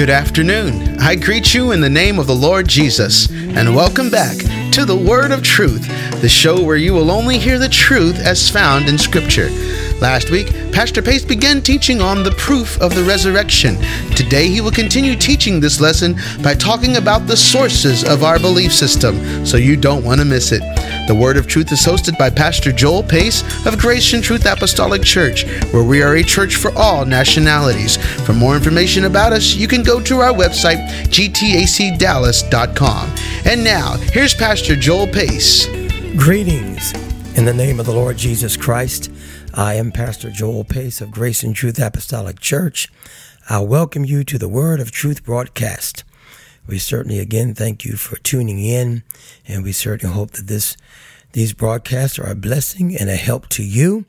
Good afternoon. I greet you in the name of the Lord Jesus, and welcome back to The Word of Truth, the show where you will only hear the truth as found in Scripture. Last week, Pastor Pace began teaching on the proof of the resurrection. Today, he will continue teaching this lesson by talking about the sources of our belief system, so you don't want to miss it. The Word of Truth is hosted by Pastor Joel Pace of Grace and Truth Apostolic Church, where we are a church for all nationalities. For more information about us, you can go to our website, gtacdallas.com. And now, here's Pastor Joel Pace. Greetings in the name of the Lord Jesus Christ. I am Pastor Joel Pace of Grace and Truth Apostolic Church. I welcome you to the Word of Truth broadcast. We certainly, again, thank you for tuning in, and we certainly hope that these broadcasts are a blessing and a help to you,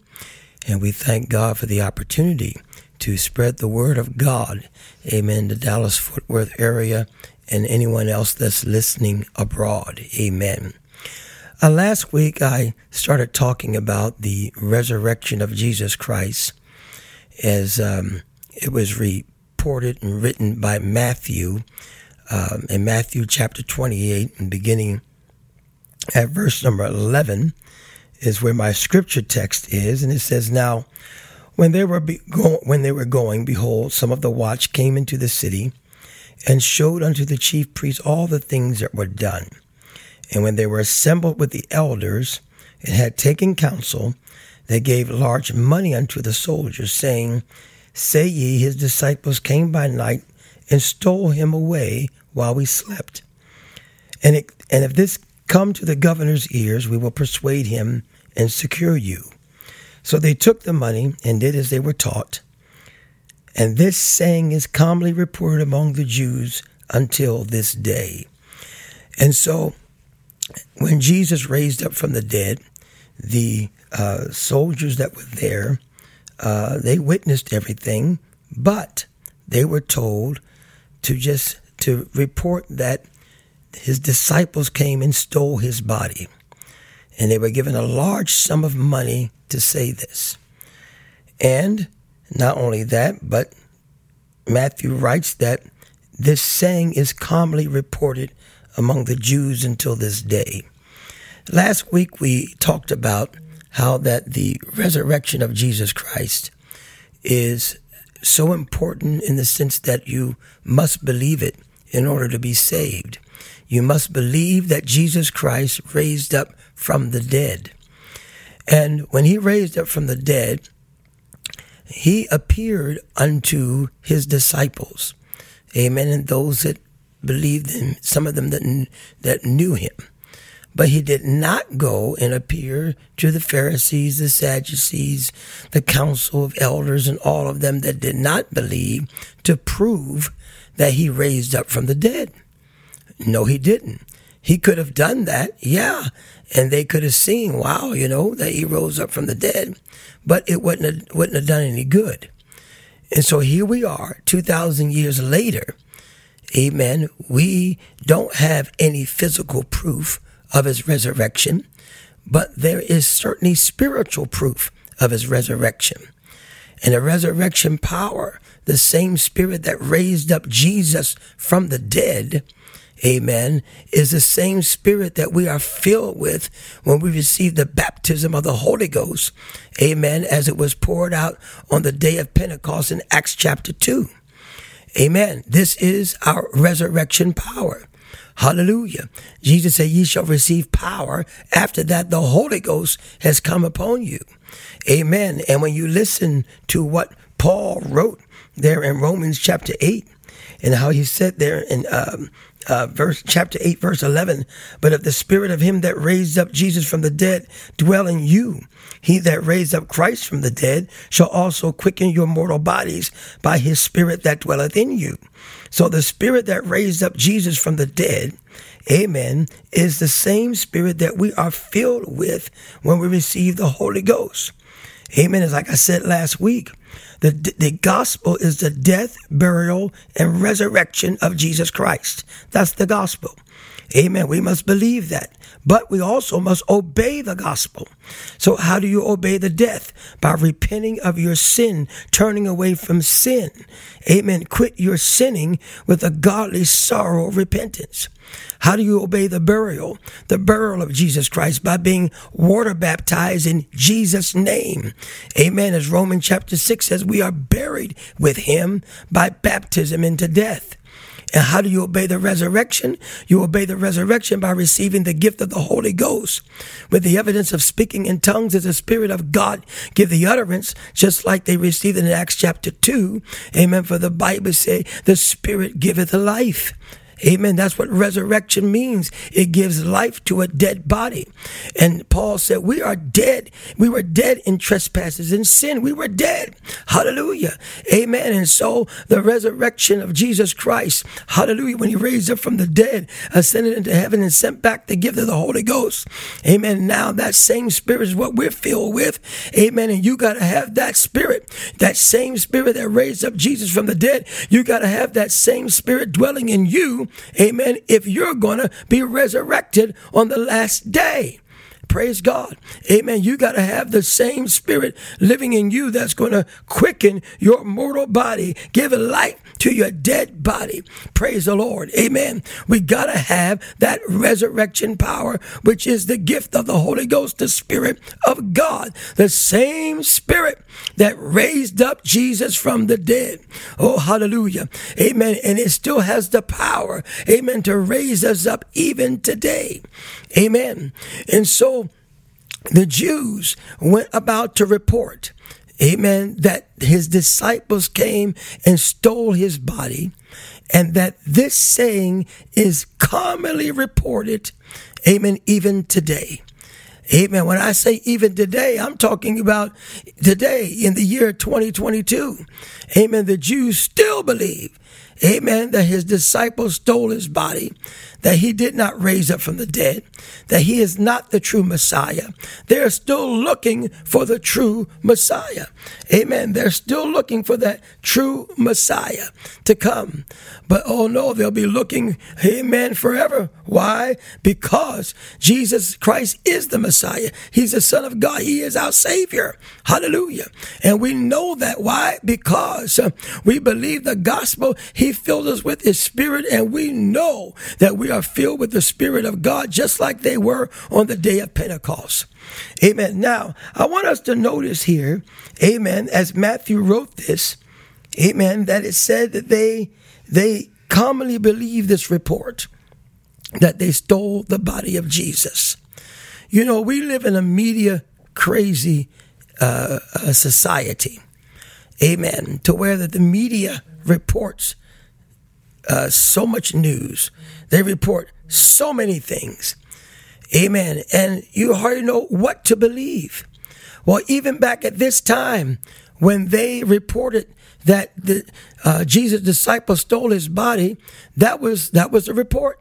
and we thank God for the opportunity to spread the Word of God, amen, the Dallas-Fort Worth area and anyone else that's listening abroad, amen. Last week, I started talking about the resurrection of Jesus Christ as it was reported and written by Matthew, in Matthew chapter 28, and beginning at verse number 11 is where my scripture text is. And it says, "Now, when they were going, behold, some of the watch came into the city and showed unto the chief priests all the things that were done. And when they were assembled with the elders and had taken counsel, they gave large money unto the soldiers, saying, Say ye, his disciples came by night and stole him away while we slept. And if this come to the governor's ears, we will persuade him and secure you. So they took the money and did as they were taught. And this saying is commonly reported among the Jews until this day." And so when Jesus raised up from the dead, the soldiers that were there, they witnessed everything, but they were told to report that his disciples came and stole his body. And they were given a large sum of money to say this. And not only that, but Matthew writes that this saying is commonly reported among the Jews until this day. Last week, we talked about how that the resurrection of Jesus Christ is so important in the sense that you must believe it in order to be saved. You must believe that Jesus Christ raised up from the dead. And when he raised up from the dead, he appeared unto his disciples, amen, and those that believed him, some of them that knew him. But he did not go and appear to the Pharisees, the Sadducees, the council of elders, and all of them that did not believe to prove that he raised up from the dead. No, he didn't. He could have done that, yeah, and they could have seen, wow, you know, that he rose up from the dead, but it wouldn't have done any good. And so here we are, 2,000 years later, amen, we don't have any physical proof of his resurrection, but there is certainly spiritual proof of his resurrection. And the resurrection power, the same spirit that raised up Jesus from the dead, amen, is the same spirit that we are filled with when we receive the baptism of the Holy Ghost, amen, as it was poured out on the day of Pentecost in Acts chapter 2. Amen. This is our resurrection power. Hallelujah. Jesus said, "Ye shall receive power. After that, the Holy Ghost has come upon you." Amen. And when you listen to what Paul wrote there in Romans chapter 8, and how he said there in chapter 8, verse 11, "But if the spirit of him that raised up Jesus from the dead dwell in you, he that raised up Christ from the dead shall also quicken your mortal bodies by his spirit that dwelleth in you." So the spirit that raised up Jesus from the dead, amen, is the same spirit that we are filled with when we receive the Holy Ghost. Amen. As like I said last week, the gospel is the death, burial, and resurrection of Jesus Christ. That's the gospel. Amen. We must believe that. but we also must obey the gospel. So how do you obey the death? By repenting of your sin, turning away from sin. Amen. Quit your sinning with a godly sorrow of repentance. How do you obey the burial of Jesus Christ? By being water baptized in Jesus' name. Amen. As Romans chapter 6 says, we are buried with him by baptism into death. And how do you obey the resurrection? You obey the resurrection by receiving the gift of the Holy Ghost. With the evidence of speaking in tongues as the Spirit of God give the utterance, just like they received in Acts chapter 2. Amen. For the Bible say, the Spirit giveth life. Amen. That's what resurrection means. It gives life to a dead body. And Paul said, we are dead. We were dead in trespasses and sin. We were dead. Hallelujah. Amen. And so the resurrection of Jesus Christ, hallelujah, when he raised up from the dead, ascended into heaven and sent back the gift of the Holy Ghost. Amen. Now that same Spirit is what we're filled with. Amen. And you got to have that Spirit, that same Spirit that raised up Jesus from the dead. You got to have that same Spirit dwelling in you. Amen. If you're going to be resurrected on the last day. Praise God. Amen. You got to have the same Spirit living in you that's going to quicken your mortal body, give life to your dead body. Praise the Lord. Amen. We got to have that resurrection power, which is the gift of the Holy Ghost, the Spirit of God, the same Spirit that raised up Jesus from the dead. Oh, hallelujah. Amen. And it still has the power, amen, to raise us up even today. Amen. And so the Jews went about to report, amen, that his disciples came and stole his body, and that this saying is commonly reported, amen, even today. Amen. When I say even today, I'm talking about today in the year 2022. Amen. The Jews still believe, amen, that his disciples stole his body, that he did not raise up from the dead, that he is not the true Messiah. They're still looking for the true Messiah. Amen. They're still looking for that true Messiah to come. But oh no, they'll be looking, amen, forever. Why? Because Jesus Christ is the Messiah. He's the Son of God. He is our Savior. Hallelujah. And we know that. Why? Because we believe the gospel. He filled us with his Spirit, and we know that we are filled with the Spirit of God, just like they were on the day of Pentecost. Amen. Now, I want us to notice here, amen, as Matthew wrote this, amen, that it said that they commonly believe this report, that they stole the body of Jesus. You know, we live in a media crazy society, amen, to where that the media reports so much news. They report so many things. Amen. And you hardly know what to believe. Well, even back at this time, when they reported that Jesus' disciples stole his body, that was the report.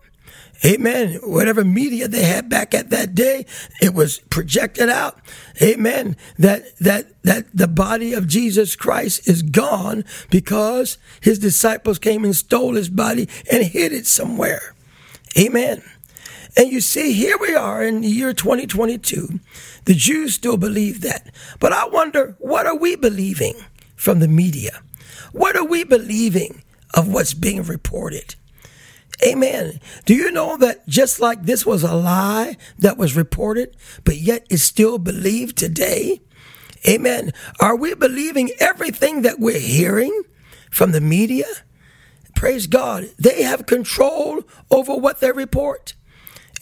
Amen. Whatever media they had back at that day, it was projected out. Amen. That the body of Jesus Christ is gone because his disciples came and stole his body and hid it somewhere. Amen. And you see, here we are in the year 2022. The Jews still believe that. But I wonder, what are we believing from the media? What are we believing of what's being reported? Amen. Do you know that just like this was a lie that was reported, but yet is still believed today? Amen. Are we believing everything that we're hearing from the media? Praise God. They have control over what they report.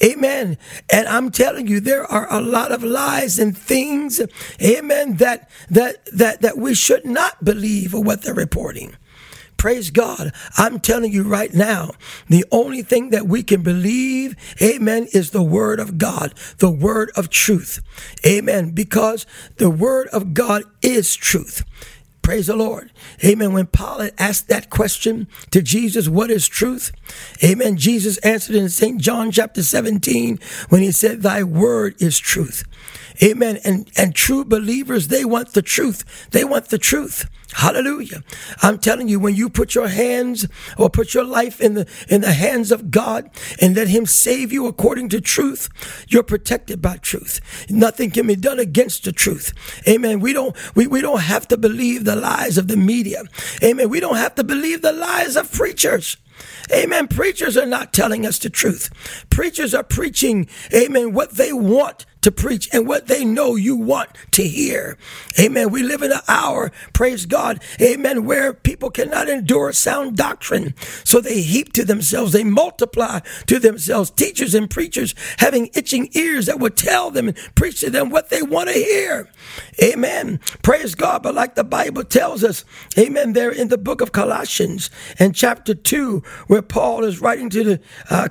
Amen. And I'm telling you, there are a lot of lies and things, amen, that we should not believe of what they're reporting. Praise God. I'm telling you right now, the only thing that we can believe, amen, is the word of God, the word of truth. Amen. Because the word of God is truth. Praise the Lord. Amen. When Pilate asked that question to Jesus, what is truth? Amen. Jesus answered in St. John chapter 17 when he said, thy word is truth. Amen. And true believers, they want the truth. They want the truth. Hallelujah. I'm telling you, when you put your hands or put your life in the hands of God and let him save you according to truth, you're protected by truth. Nothing can be done against the truth. Amen. We don't have to believe the lies of the media. Amen. We don't have to believe the lies of preachers. Amen. Preachers are not telling us the truth. Preachers are preaching, amen, what they want to preach and what they know you want to hear. Amen. We live in an hour, praise God, amen, where people cannot endure sound doctrine. So they heap to themselves, they multiply to themselves, teachers and preachers having itching ears that will tell them and preach to them what they want to hear. Amen. Praise God. But like the Bible tells us, amen, there in the book of Colossians and chapter 2, where Paul is writing to the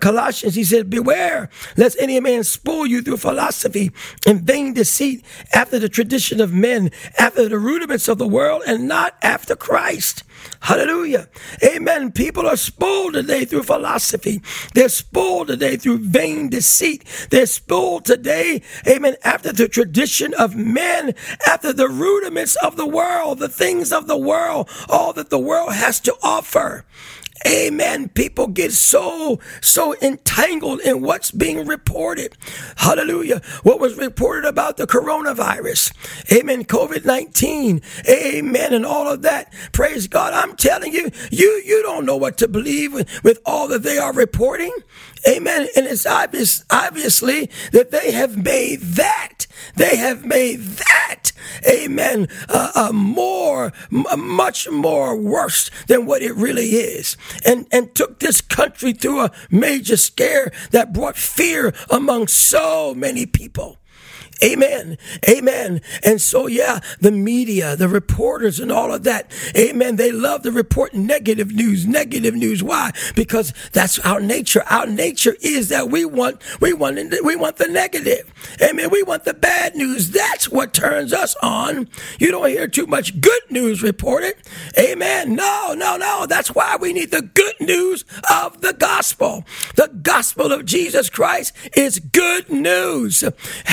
Colossians, he said, beware lest any man spoil you through philosophy and vain deceit, after the tradition of men, after the rudiments of the world, and not after Christ. Hallelujah. Amen. People are spoiled today through philosophy. They're spoiled today through vain deceit. They're spoiled today, amen, after the tradition of men, after the rudiments of the world, the things of the world, all that the world has to offer. Amen. People get so entangled in what's being reported. Hallelujah. What was reported about the coronavirus. Amen. COVID-19. Amen. And all of that. Praise God. I'm telling you, you don't know what to believe with all that they are reporting. Amen. And it's obviously that they have made that. Amen. Much more worse than what it really is. And took this country through a major scare that brought fear among so many people. Amen. Amen. And so, yeah, the media, the reporters and all of that. Amen. They love to report negative news. Why? Because that's our nature. Our nature is that we want the negative. Amen. We want the bad news. That's what turns us on. You don't hear too much good news reported. Amen. No. That's why we need the good news of the gospel. The gospel of Jesus Christ is good news.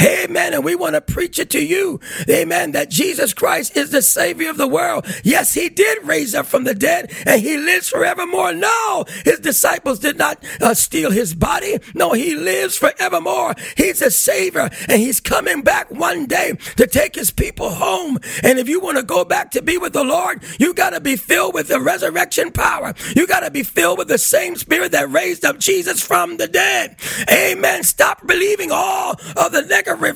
Amen. And we want to preach it to you, amen, that Jesus Christ is the Savior of the world. Yes, he did raise up from the dead, and he lives forevermore. No, his disciples did not steal his body. No, he lives forevermore. He's a Savior, and he's coming back one day to take his people home. And if you want to go back to be with the Lord, you got to be filled with the resurrection power. You got to be filled with the same Spirit that raised up Jesus from the dead. Amen. Stop believing all of the negative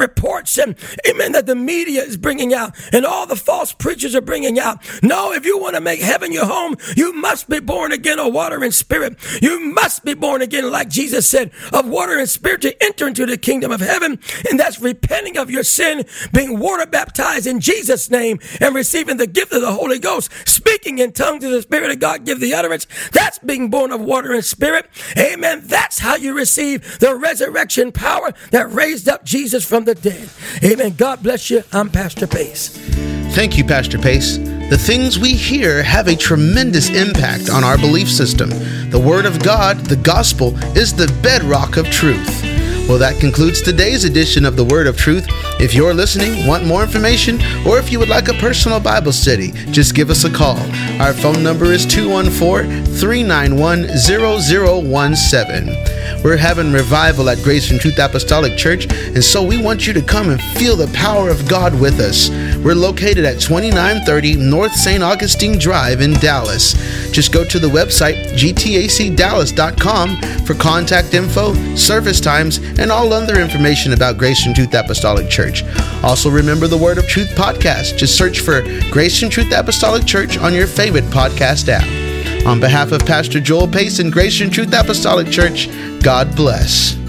reports and amen that the media is bringing out and all the false preachers are bringing out. No, if you want to make heaven your home, you must be born again of water and spirit. You must be born again, like Jesus said, of water and spirit to enter into the kingdom of heaven. And that's repenting of your sin, being water baptized in Jesus' name and receiving the gift of the Holy Ghost, speaking in tongues to the Spirit of God, give the utterance. That's being born of water and spirit. Amen. That's how you receive the resurrection power that raised up Jesus from the dead. Amen. God bless you. I'm Pastor Pace. Thank you, Pastor Pace. The things we hear have a tremendous impact on our belief system. The Word of God, the gospel, is the bedrock of truth. Well, that concludes today's edition of The Word of Truth. If you're listening, want more information, or if you would like a personal Bible study, just give us a call. Our phone number is 214-391-0017. We're having revival at Grace and Truth Apostolic Church, and so we want you to come and feel the power of God with us. We're located at 2930 North St. Augustine Drive in Dallas. Just go to the website gtacdallas.com for contact info, service times, and all other information about Grace and Truth Apostolic Church. Also remember the Word of Truth podcast. Just search for Grace and Truth Apostolic Church on your favorite podcast app. On behalf of Pastor Joel Pace and Grace and Truth Apostolic Church, God bless.